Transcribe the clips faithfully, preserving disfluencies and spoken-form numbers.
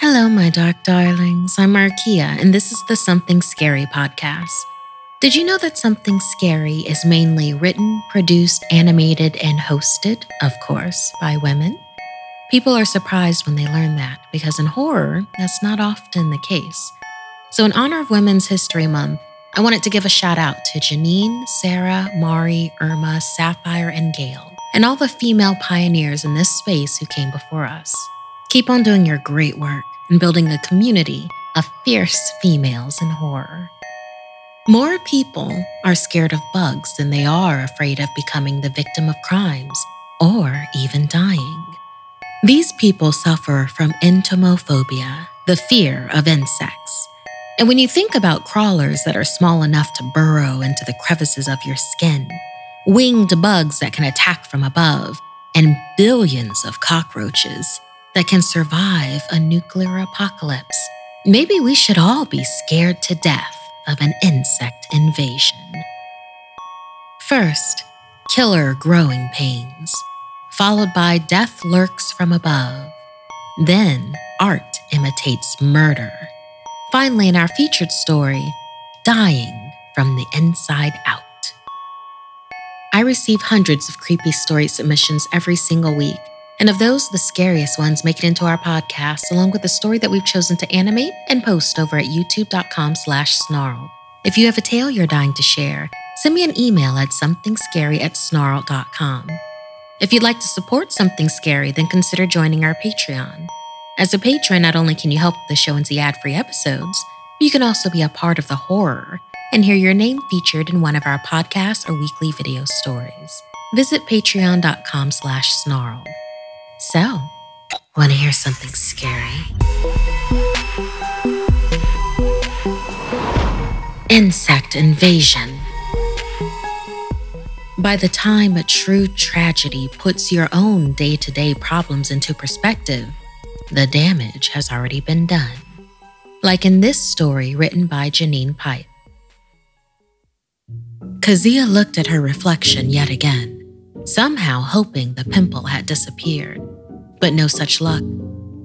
Hello, my dark darlings. I'm Markeia, and this is the Something Scary Podcast. Did you know that Something Scary is mainly written, produced, animated, and hosted, of course, by women? People are surprised when they learn that, because in horror, that's not often the case. So in honor of Women's History Month, I wanted to give a shout out to Janine, Sarah, Mari, Irma, Sapphire, and Gail, and all the female pioneers in this space who came before us. Keep on doing your great work and building a community of fierce females in horror. More people are scared of bugs than they are afraid of becoming the victim of crimes or even dying. These people suffer from entomophobia, the fear of insects. And when you think about crawlers that are small enough to burrow into the crevices of your skin, winged bugs that can attack from above, and billions of cockroaches that can survive a nuclear apocalypse, maybe we should all be scared to death of an insect invasion. First, killer growing pains, followed by death lurks from above. Then, art imitates murder. Finally, in our featured story, dying from the inside out. I receive hundreds of creepy story submissions every single week, and of those, the scariest ones make it into our podcast, along with the story that we've chosen to animate and post over at youtube.com slash snarl. If you have a tale you're dying to share, send me an email at somethingscary at snarl.com. If you'd like to support Something Scary, then consider joining our Patreon. As a patron, not only can you help the show and see ad-free episodes, but you can also be a part of the horror and hear your name featured in one of our podcasts or weekly video stories. Visit patreon.com slash snarl. So, want to hear something scary? Insect invasion. By the time a true tragedy puts your own day-to-day problems into perspective, the damage has already been done. Like in this story written by Janine Pipe. Kezia looked at her reflection yet again, somehow hoping the pimple had disappeared. But no such luck.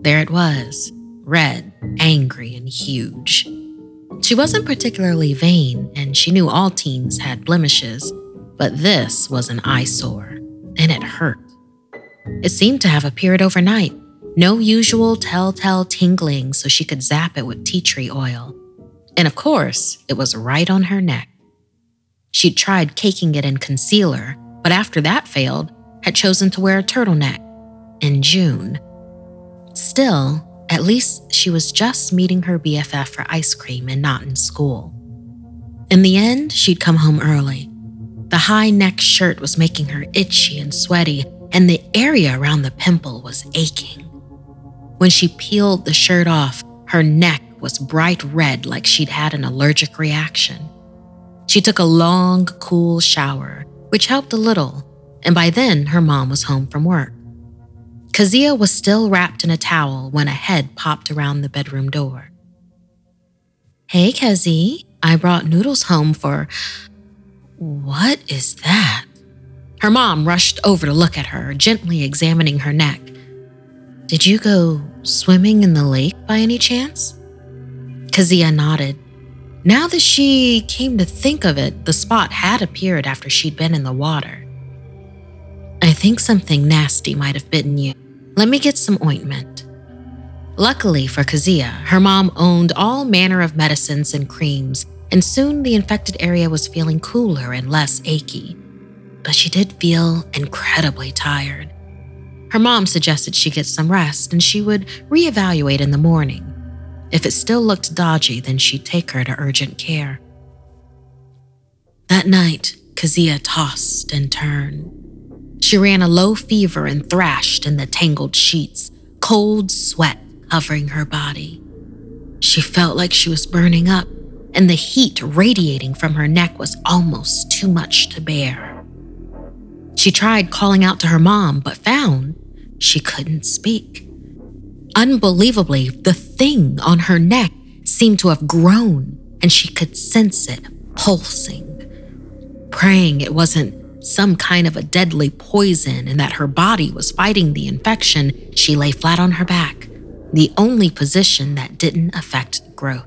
There it was, red, angry, and huge. She wasn't particularly vain, and she knew all teens had blemishes, but this was an eyesore, and it hurt. It seemed to have appeared overnight. No usual telltale tingling, so she could zap it with tea tree oil. And of course, it was right on her neck. She'd tried caking it in concealer, but after that failed, had chosen to wear a turtleneck, and June. Still, at least she was just meeting her B F F for ice cream and not in school. In the end, she'd come home early. The high-neck shirt was making her itchy and sweaty, and the area around the pimple was aching. When she peeled the shirt off, her neck was bright red like she'd had an allergic reaction. She took a long, cool shower, which helped a little, and by then her mom was home from work. Kezia was still wrapped in a towel when a head popped around the bedroom door. "Hey, Kezi, I brought noodles home for... What is that?" Her mom rushed over to look at her, gently examining her neck. "Did you go swimming in the lake by any chance?" Kezia nodded. Now that she came to think of it, the spot had appeared after she'd been in the water. "I think something nasty might have bitten you. Let me get some ointment." Luckily for Kezia, her mom owned all manner of medicines and creams, and soon the infected area was feeling cooler and less achy. But she did feel incredibly tired. Her mom suggested she get some rest and she would reevaluate in the morning. If it still looked dodgy, then she'd take her to urgent care. That night, Kezia tossed and turned. She ran a low fever and thrashed in the tangled sheets, cold sweat covering her body. She felt like she was burning up, and the heat radiating from her neck was almost too much to bear. She tried calling out to her mom, but found she couldn't speak. Unbelievably, the thing on her neck seemed to have grown, and she could sense it pulsing. Praying it wasn't some kind of a deadly poison and that her body was fighting the infection, she lay flat on her back, the only position that didn't affect the growth.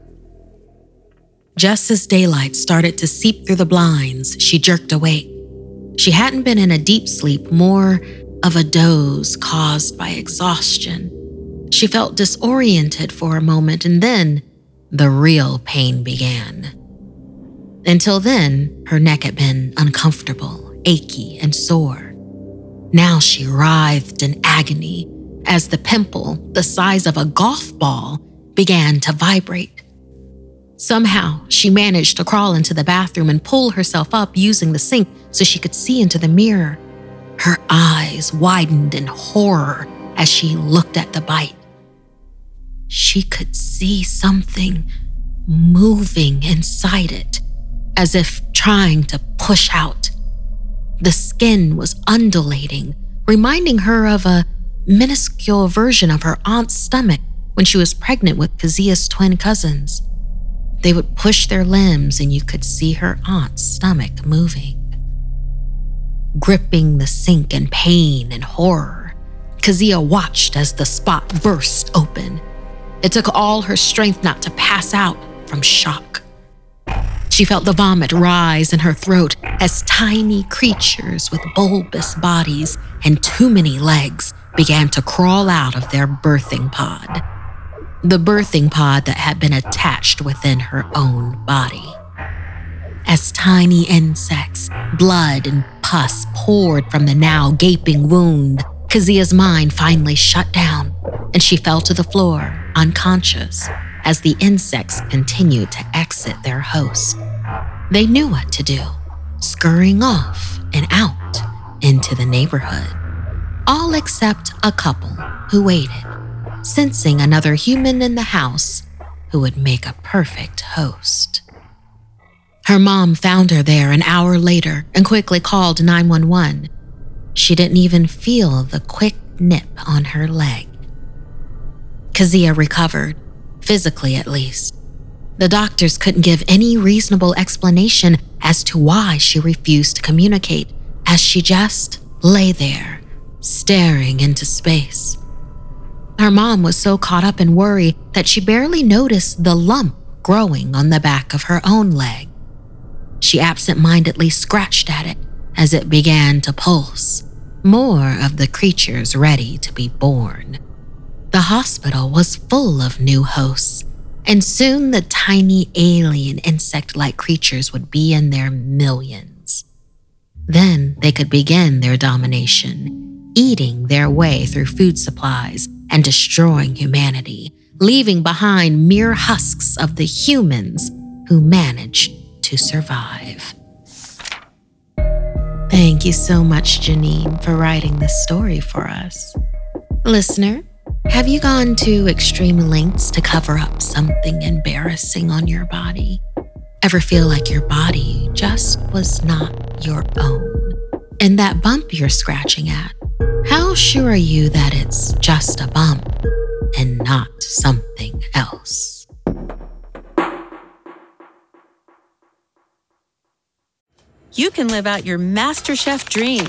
Just as daylight started to seep through the blinds, she jerked awake. She hadn't been in a deep sleep, more of a doze caused by exhaustion. She felt disoriented for a moment, and then the real pain began. Until then, her neck had been uncomfortable, achy, and sore. Now she writhed in agony as the pimple, the size of a golf ball, began to vibrate. Somehow, she managed to crawl into the bathroom and pull herself up using the sink so she could see into the mirror. Her eyes widened in horror as she looked at the bite. She could see something moving inside it, as if trying to push out. The skin was undulating, reminding her of a minuscule version of her aunt's stomach when she was pregnant with Kezia's twin cousins. They would push their limbs and you could see her aunt's stomach moving. Gripping the sink in pain and horror, Kezia watched as the spot burst open. It took all her strength not to pass out from shock. She felt the vomit rise in her throat as tiny creatures with bulbous bodies and too many legs began to crawl out of their birthing pod. The birthing pod that had been attached within her own body. As tiny insects, blood and pus poured from the now gaping wound, Kezia's mind finally shut down, and she fell to the floor, unconscious, as the insects continued to exit their host. They knew what to do, scurrying off and out into the neighborhood. All except a couple who waited, sensing another human in the house who would make a perfect host. Her mom found her there an hour later and quickly called nine one one. She didn't even feel the quick nip on her leg. Kezia recovered, physically at least. The doctors couldn't give any reasonable explanation as to why she refused to communicate, as she just lay there, staring into space. Her mom was so caught up in worry that she barely noticed the lump growing on the back of her own leg. She absent-mindedly scratched at it as it began to pulse, more of the creatures ready to be born. The hospital was full of new hosts, and soon the tiny alien insect-like creatures would be in their millions. Then they could begin their domination, eating their way through food supplies and destroying humanity, leaving behind mere husks of the humans who managed to survive. Thank you so much, Janine, for writing this story for us. Listener, have you gone to extreme lengths to cover up something embarrassing on your body? Ever feel like your body just was not your own? And that bump you're scratching at, how sure are you that it's just a bump and not something else? You can live out your MasterChef dreams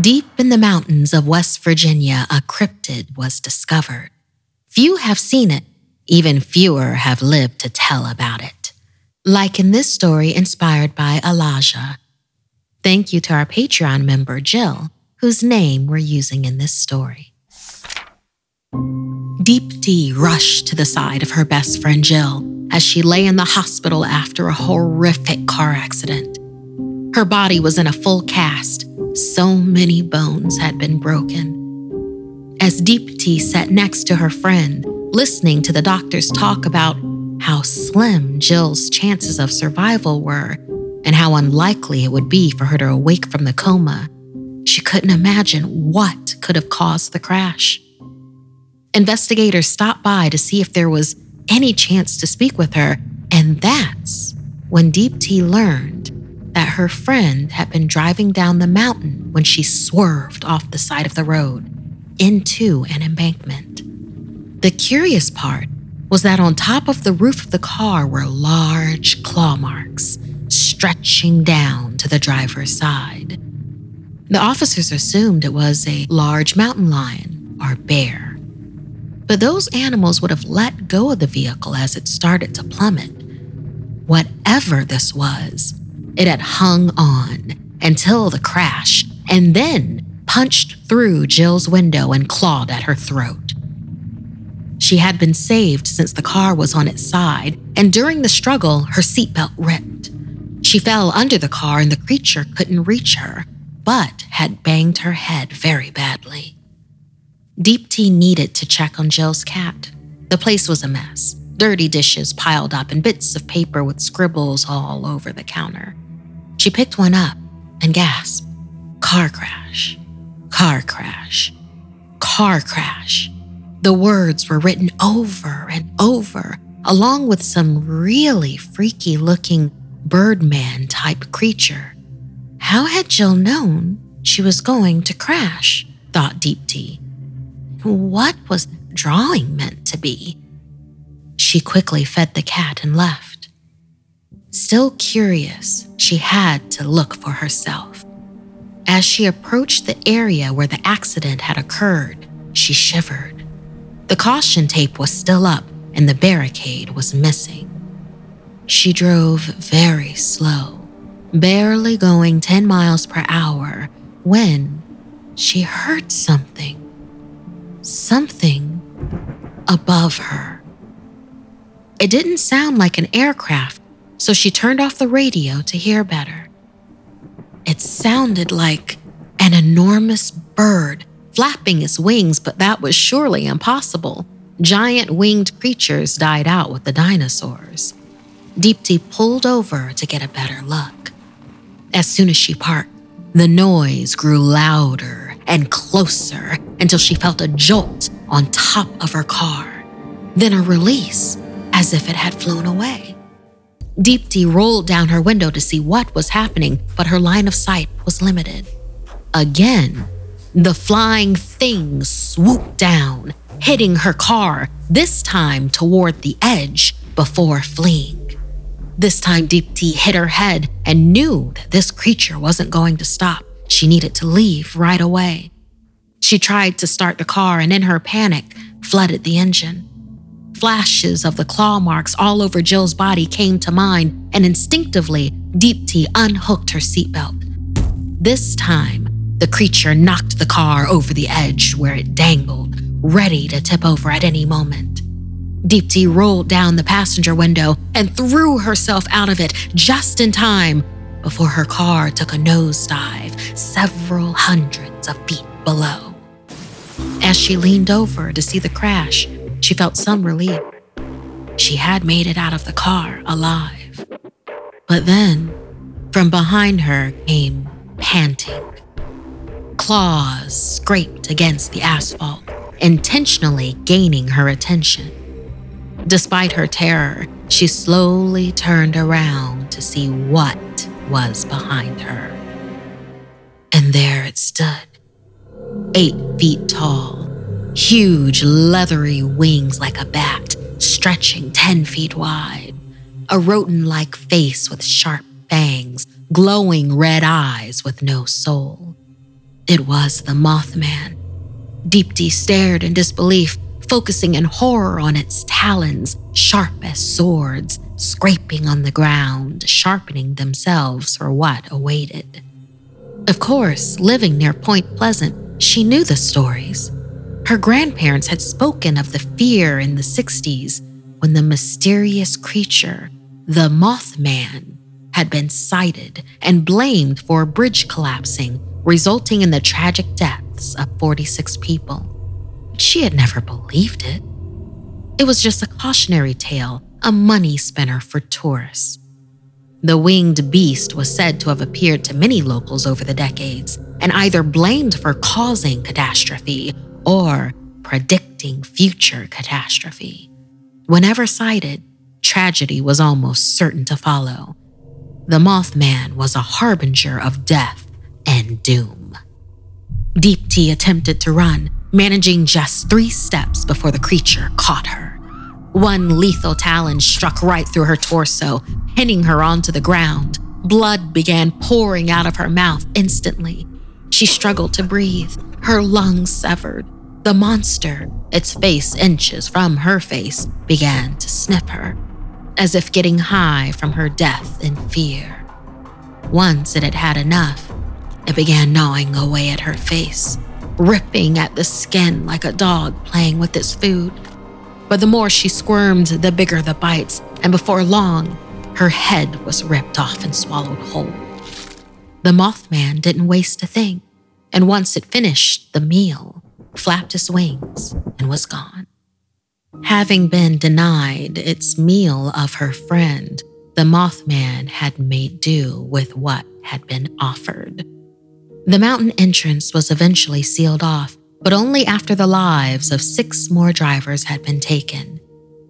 Deep in the mountains of West Virginia, a cryptid was discovered. Few have seen it, even fewer have lived to tell about it. Like in this story inspired by Elijah. Thank you to our Patreon member, Jill, whose name we're using in this story. Deepti rushed to the side of her best friend Jill as she lay in the hospital after a horrific car accident. Her body was in a full cast. So many bones had been broken. As Deepti sat next to her friend, listening to the doctors talk about how slim Jill's chances of survival were and how unlikely it would be for her to awake from the coma, she couldn't imagine what could have caused the crash. Investigators stopped by to see if there was any chance to speak with her, and that's when Deepti learned that her friend had been driving down the mountain when she swerved off the side of the road into an embankment. The curious part was that on top of the roof of the car were large claw marks stretching down to the driver's side. The officers assumed it was a large mountain lion or bear. But those animals would have let go of the vehicle as it started to plummet. Whatever this was, it had hung on until the crash and then punched through Jill's window and clawed at her throat. She had been saved since the car was on its side, and during the struggle, her seatbelt ripped. She fell under the car and the creature couldn't reach her, but had banged her head very badly. Deepti needed to check on Jill's cat. The place was a mess. Dirty dishes piled up and bits of paper with scribbles all over the counter. She picked one up and gasped. Car crash. Car crash. Car crash. The words were written over and over, along with some really freaky-looking Birdman-type creature. How had Jill known she was going to crash, thought Deepti. What was the drawing meant to be? She quickly fed the cat and left. Still curious, she had to look for herself. As she approached the area where the accident had occurred, she shivered. The caution tape was still up and the barricade was missing. She drove very slow, barely going ten miles per hour, when she heard something. Something above her. It didn't sound like an aircraft, so she turned off the radio to hear better. It sounded like an enormous bird flapping its wings, but that was surely impossible. Giant winged creatures died out with the dinosaurs. Deepti pulled over to get a better look. As soon as she parked, The noise grew louder and closer until she felt a jolt on top of her car, then a release as if it had flown away. Deepti rolled down her window to see what was happening, but her line of sight was limited. Again, the flying thing swooped down, hitting her car, this time toward the edge before fleeing. This time, Deepti hit her head and knew that this creature wasn't going to stop. She needed to leave right away. She tried to start the car and in her panic, flooded the engine. Flashes of the claw marks all over Jill's body came to mind, and instinctively, Deepti unhooked her seatbelt. This time, the creature knocked the car over the edge where it dangled, ready to tip over at any moment. Deepti rolled down the passenger window and threw herself out of it just in time before her car took a nosedive several hundreds of feet below. As she leaned over to see the crash, she felt some relief. She had made it out of the car alive. But then, from behind her came panting. Claws scraped against the asphalt, intentionally gaining her attention. Despite her terror, she slowly turned around to see what was behind her. And there it stood, eight feet tall. Huge, leathery wings like a bat, stretching ten feet wide. A rodent-like face with sharp fangs, glowing red eyes with no soul. It was the Mothman. Deepti stared in disbelief, focusing in horror on its talons, sharp as swords, scraping on the ground, sharpening themselves for what awaited. Of course, living near Point Pleasant, she knew the stories. Her grandparents had spoken of the fear in the sixties when the mysterious creature, the Mothman, had been sighted and blamed for a bridge collapsing, resulting in the tragic deaths of forty-six people. But she had never believed it. It was just a cautionary tale, a money spinner for tourists. The winged beast was said to have appeared to many locals over the decades and either blamed for causing catastrophe or predicting future catastrophe. Whenever sighted, tragedy was almost certain to follow. The Mothman was a harbinger of death and doom. Deepti attempted to run, managing just three steps before the creature caught her. One lethal talon struck right through her torso, pinning her onto the ground. Blood began pouring out of her mouth instantly. She struggled to breathe, her lungs severed. The monster, its face inches from her face, began to sniff her, as if getting high from her death and fear. Once it had had enough, it began gnawing away at her face, ripping at the skin like a dog playing with its food. But the more she squirmed, the bigger the bites, and before long, her head was ripped off and swallowed whole. The Mothman didn't waste a thing, and once it finished the meal, flapped its wings and was gone. Having been denied its meal of her friend, the Mothman had made do with what had been offered. The mountain entrance was eventually sealed off, but only after the lives of six more drivers had been taken.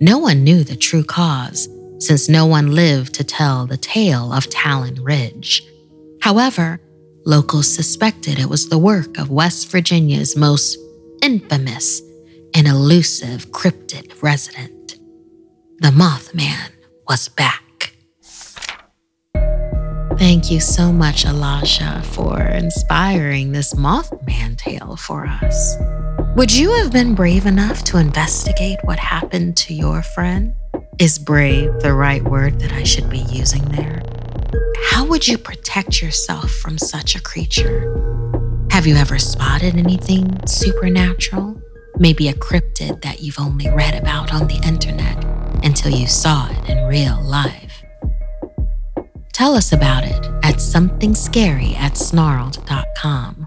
No one knew the true cause, since no one lived to tell the tale of Talon Ridge. However, locals suspected it was the work of West Virginia's most infamous and elusive cryptid resident. The Mothman was back. Thank you so much, Alasha, for inspiring this Mothman tale for us. Would you have been brave enough to investigate what happened to your friend? Is brave the right word that I should be using there? How would you protect yourself from such a creature? Have you ever spotted anything supernatural? Maybe a cryptid that you've only read about on the internet until you saw it in real life. Tell us about it at somethingscary at snarled dot com.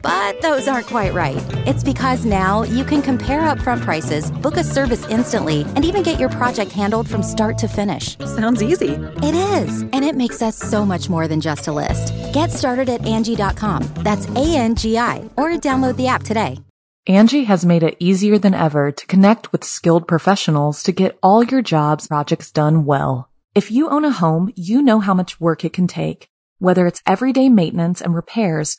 But those aren't quite right. It's because now you can compare upfront prices, book a service instantly, and even get your project handled from start to finish. Sounds easy. It is, and it makes us so much more than just a list. Get started at Angie dot com. That's A N G I, or download the app today. Angie has made it easier than ever to connect with skilled professionals to get all your jobs projects done well. If you own a home, you know how much work it can take, whether it's everyday maintenance and repairs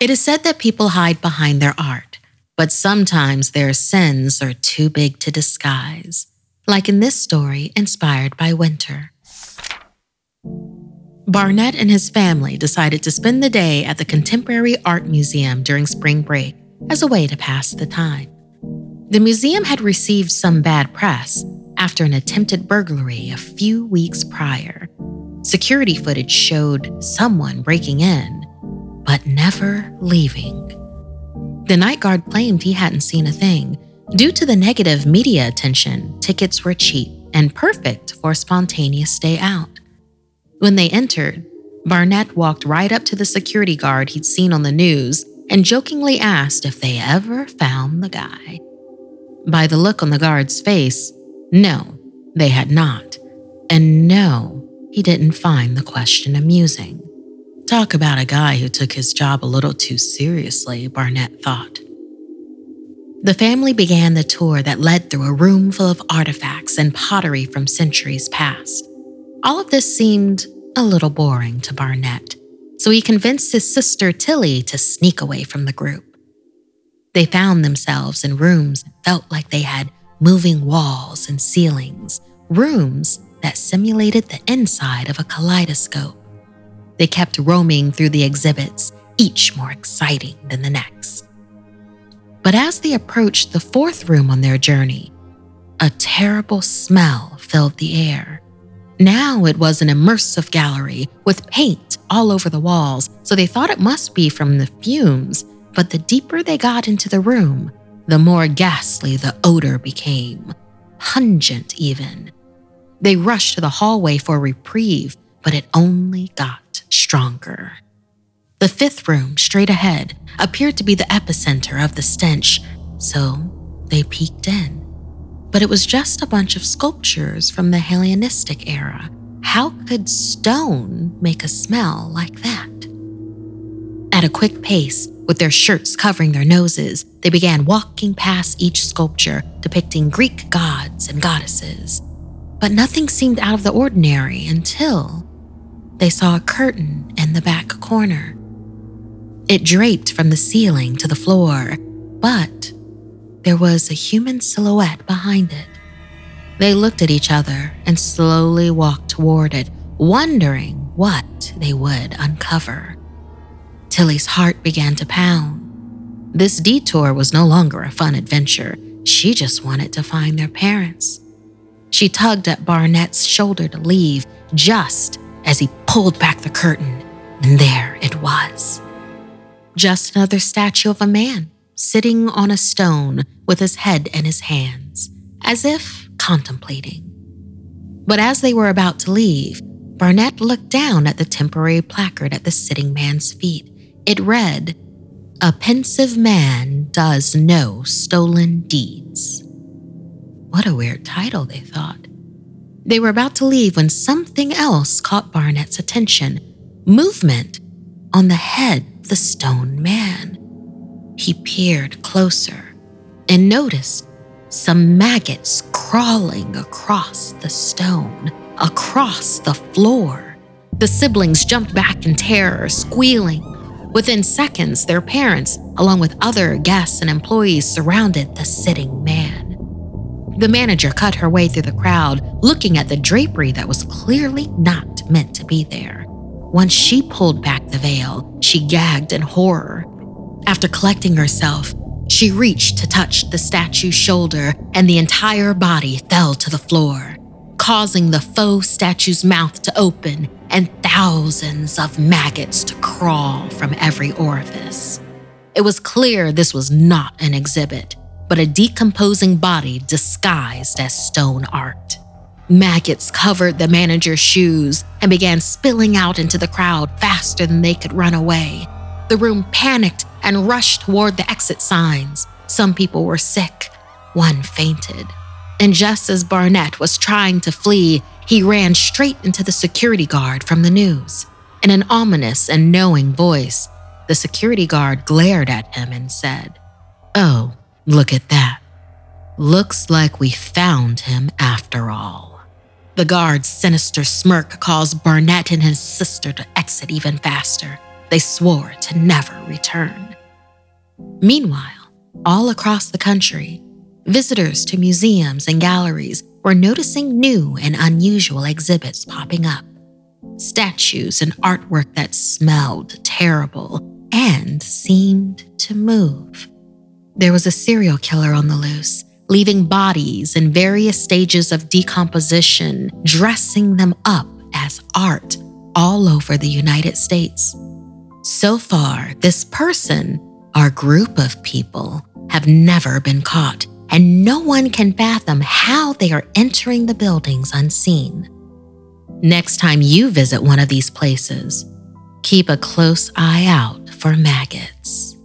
It is said that people hide behind their art, but sometimes their sins are too big to disguise, like in this story inspired by Winter. Barnett and his family decided to spend the day at the Contemporary Art Museum during spring break as a way to pass the time. The museum had received some bad press after an attempted burglary a few weeks prior. Security footage showed someone breaking in, but never leaving. The night guard claimed he hadn't seen a thing. Due to the negative media attention, tickets were cheap and perfect for a spontaneous day out. When they entered, Barnett walked right up to the security guard he'd seen on the news and jokingly asked if they ever found the guy. By the look on the guard's face, no, they had not. And no, he didn't find the question amusing. Talk about a guy who took his job a little too seriously, Barnett thought. The family began the tour that led through a room full of artifacts and pottery from centuries past. All of this seemed a little boring to Barnett, so he convinced his sister Tilly to sneak away from the group. They found themselves in rooms that felt like they had moving walls and ceilings, rooms that simulated the inside of a kaleidoscope. They kept roaming through the exhibits, each more exciting than the next. But as they approached the fourth room on their journey, a terrible smell filled the air. Now it was an immersive gallery with paint all over the walls, so they thought it must be from the fumes, but the deeper they got into the room, the more ghastly the odor became, pungent even. They rushed to the hallway for a reprieve, but it only got stronger. The fifth room, straight ahead, appeared to be the epicenter of the stench, so they peeked in. But it was just a bunch of sculptures from the Hellenistic era. How could stone make a smell like that? At a quick pace, with their shirts covering their noses, they began walking past each sculpture depicting Greek gods and goddesses. But nothing seemed out of the ordinary until they saw a curtain in the back corner. It draped from the ceiling to the floor, but there was a human silhouette behind it. They looked at each other and slowly walked toward it, wondering what they would uncover. Tilly's heart began to pound. This detour was no longer a fun adventure. She just wanted to find their parents. She tugged at Barnett's shoulder to leave, just as he pulled back the curtain, and there it was. Just another statue of a man, sitting on a stone with his head in his hands, as if contemplating. But as they were about to leave, Barnett looked down at the temporary placard at the sitting man's feet. It read, "A pensive man does no stolen deeds." What a weird title, they thought. They were about to leave when something else caught Barnett's attention. Movement on the head of the stone man. He peered closer and noticed some maggots crawling across the stone, across the floor. The siblings jumped back in terror, squealing. Within seconds, their parents, along with other guests and employees, surrounded the sitting man. The manager cut her way through the crowd, looking at the drapery that was clearly not meant to be there. Once she pulled back the veil, she gagged in horror. After collecting herself, she reached to touch the statue's shoulder, and the entire body fell to the floor, causing the faux statue's mouth to open and thousands of maggots to crawl from every orifice. It was clear this was not an exhibit, but a decomposing body disguised as stone art. Maggots covered the manager's shoes and began spilling out into the crowd faster than they could run away. The room panicked and rushed toward the exit signs. Some people were sick. One fainted. And just as Barnett was trying to flee, he ran straight into the security guard from the news. In an ominous and knowing voice, the security guard glared at him and said, "Oh, look at that. Looks like we found him after all." The guard's sinister smirk caused Barnett and his sister to exit even faster. They swore to never return. Meanwhile, all across the country, visitors to museums and galleries were noticing new and unusual exhibits popping up. Statues and artwork that smelled terrible and seemed to move. There was a serial killer on the loose, leaving bodies in various stages of decomposition, dressing them up as art all over the United States. So far, this person, or group of people, have never been caught, and no one can fathom how they are entering the buildings unseen. Next time you visit one of these places, keep a close eye out for maggots.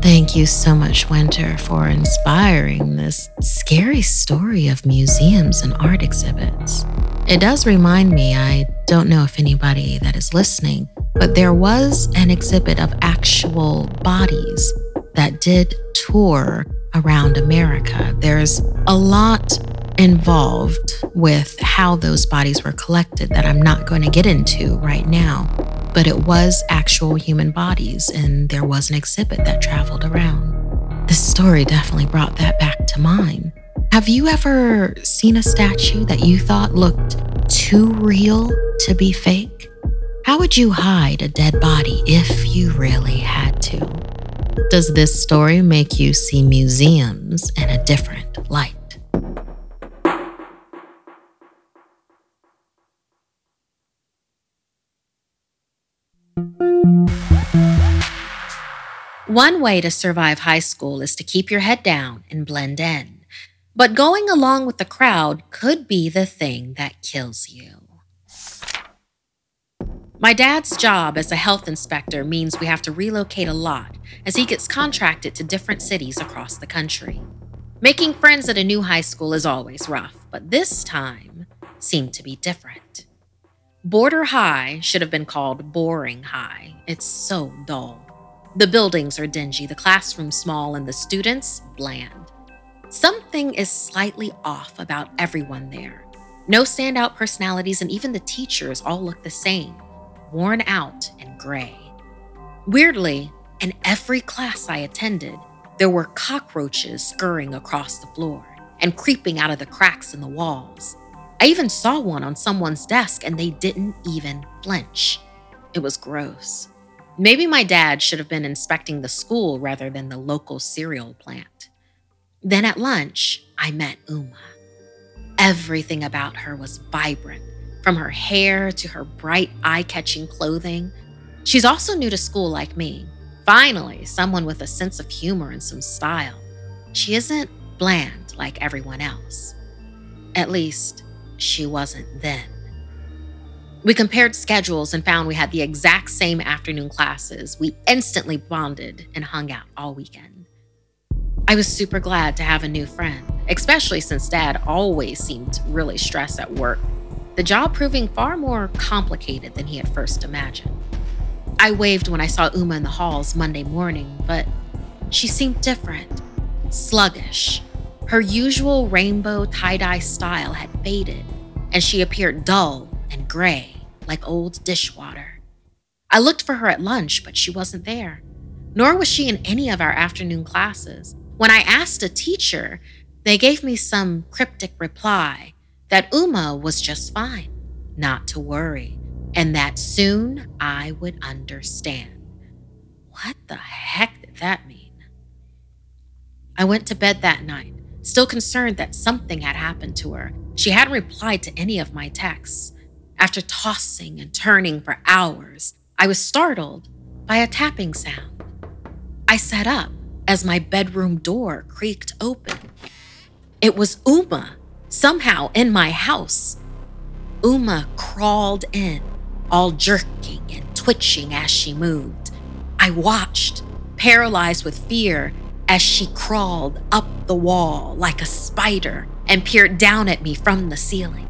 Thank you so much, Winter, for inspiring this scary story of museums and art exhibits. It does remind me, I don't know if anybody that is listening, but there was an exhibit of actual bodies that did tour around America. There's a lot involved with how those bodies were collected that I'm not going to get into right now. But it was actual human bodies, and there was an exhibit that traveled around. This story definitely brought that back to mind. Have you ever seen a statue that you thought looked too real to be fake? How would you hide a dead body if you really had to? Does this story make you see museums in a different light? One way to survive high school is to keep your head down and blend in. But going along with the crowd could be the thing that kills you. My dad's job as a health inspector means we have to relocate a lot as he gets contracted to different cities across the country. Making friends at a new high school is always rough, but this time seemed to be different. Border High should have been called Boring High. It's so dull. The buildings are dingy, the classroom small, and the students bland. Something is slightly off about everyone there. No standout personalities, and even the teachers all look the same, worn out and gray. Weirdly, in every class I attended, there were cockroaches scurrying across the floor and creeping out of the cracks in the walls. I even saw one on someone's desk, and they didn't even flinch. It was gross. Maybe my dad should have been inspecting the school rather than the local cereal plant. Then at lunch, I met Uma. Everything about her was vibrant, from her hair to her bright, eye-catching clothing. She's also new to school like me. Finally, someone with a sense of humor and some style. She isn't bland like everyone else. At least, she wasn't then. We compared schedules and found we had the exact same afternoon classes. We instantly bonded and hung out all weekend. I was super glad to have a new friend, especially since Dad always seemed really stressed at work, the job proving far more complicated than he had first imagined. I waved when I saw Uma in the halls Monday morning, but she seemed different, sluggish. Her usual rainbow tie-dye style had faded, and she appeared dull and gray, like old dishwater. I looked for her at lunch, but she wasn't there. Nor was she in any of our afternoon classes. When I asked a teacher, they gave me some cryptic reply that Uma was just fine, not to worry, and that soon I would understand. What the heck did that mean? I went to bed that night, still concerned that something had happened to her. She hadn't replied to any of my texts. After tossing and turning for hours, I was startled by a tapping sound. I sat up as my bedroom door creaked open. It was Uma, somehow in my house. Uma crawled in, all jerking and twitching as she moved. I watched, paralyzed with fear, as she crawled up the wall like a spider and peered down at me from the ceiling.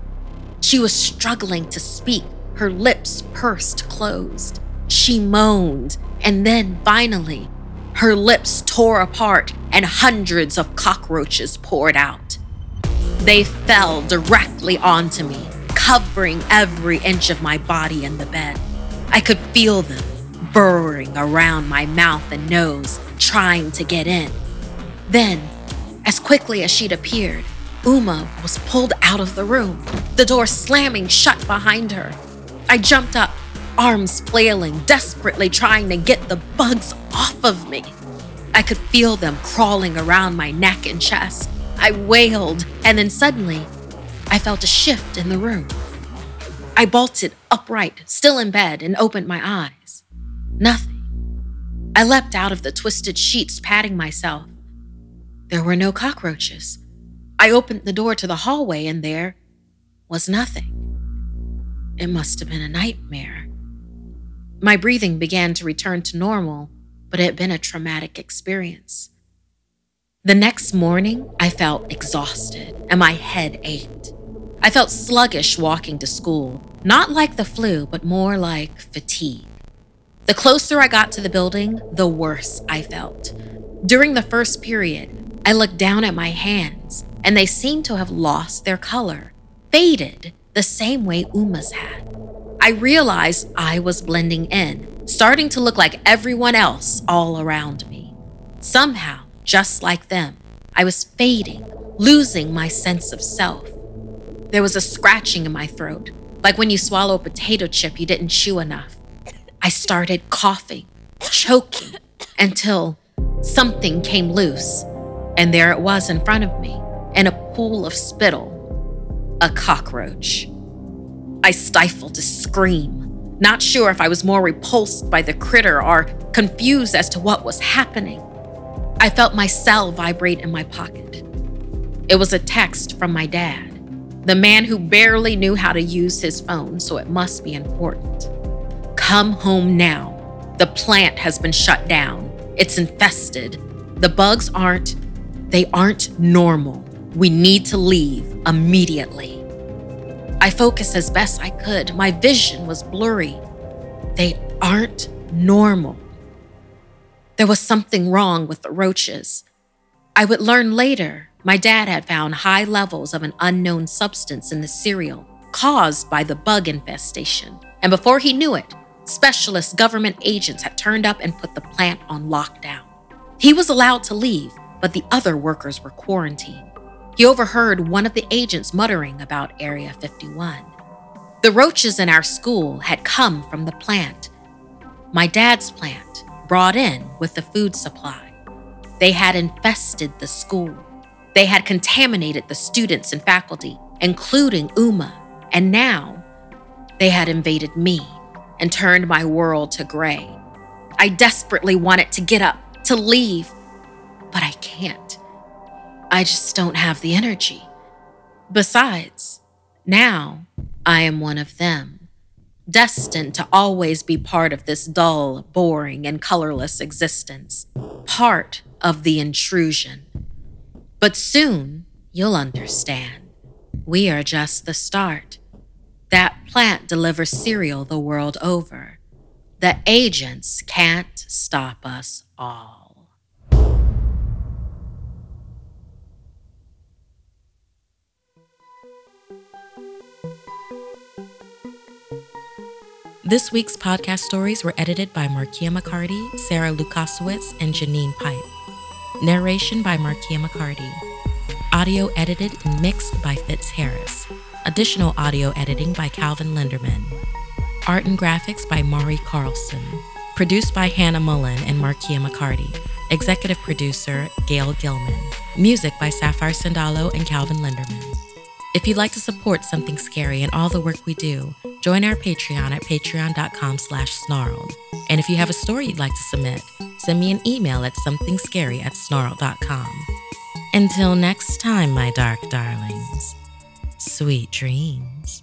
She was struggling to speak, her lips pursed closed. She moaned, and then finally, her lips tore apart and hundreds of cockroaches poured out. They fell directly onto me, covering every inch of my body in the bed. I could feel them burrowing around my mouth and nose, trying to get in. Then, as quickly as she'd appeared, Uma was pulled out of the room, the door slamming shut behind her. I jumped up, arms flailing, desperately trying to get the bugs off of me. I could feel them crawling around my neck and chest. I wailed, and then suddenly, I felt a shift in the room. I bolted upright, still in bed, and opened my eyes. Nothing. I leapt out of the twisted sheets, patting myself. There were no cockroaches. I opened the door to the hallway, and there was nothing. It must have been a nightmare. My breathing began to return to normal, but it had been a traumatic experience. The next morning, I felt exhausted, and my head ached. I felt sluggish walking to school, not like the flu, but more like fatigue. The closer I got to the building, the worse I felt. During the first period, I looked down at my hands, and they seemed to have lost their color, faded the same way Uma's had. I realized I was blending in, starting to look like everyone else all around me. Somehow, just like them, I was fading, losing my sense of self. There was a scratching in my throat, like when you swallow a potato chip you didn't chew enough. I started coughing, choking, until something came loose, and there it was in front of me, in a pool of spittle, a cockroach. I stifled a scream, not sure if I was more repulsed by the critter or confused as to what was happening. I felt my cell vibrate in my pocket. It was a text from my dad, the man who barely knew how to use his phone, so it must be important. Come home now. The plant has been shut down. It's infested. The bugs aren't, they aren't normal. We need to leave immediately. I focused as best I could. My vision was blurry. They aren't normal. There was something wrong with the roaches. I would learn later my dad had found high levels of an unknown substance in the cereal caused by the bug infestation. And before he knew it, specialist government agents had turned up and put the plant on lockdown. He was allowed to leave, but the other workers were quarantined. He overheard one of the agents muttering about Area fifty-one. The roaches in our school had come from the plant. My dad's plant, brought in with the food supply. They had infested the school. They had contaminated the students and faculty, including Uma, and now they had invaded me and turned my world to gray. I desperately wanted to get up, to leave, but I can't. I just don't have the energy. Besides, now I am one of them, destined to always be part of this dull, boring, and colorless existence, part of the intrusion. But soon, you'll understand. We are just the start. That plant delivers cereal the world over. The agents can't stop us all. This week's podcast stories were edited by Markeia McCarty, Sarah Lukasiewicz, and Janine Pipe. Narration by Markeia McCarty. Audio edited and mixed by Fitz Harris. Additional audio editing by Calvin Linderman. Art and graphics by Mari Carlson. Produced by Hannah Mullen and Markeia McCarty. Executive producer, Gail Gilman. Music by Sapphire Sandalo and Calvin Linderman. If you'd like to support Something Scary and all the work we do, join our Patreon at patreon.com slash snarled. And if you have a story you'd like to submit, send me an email at somethingscary at snarled.com. Until next time, my dark darlings. Sweet dreams.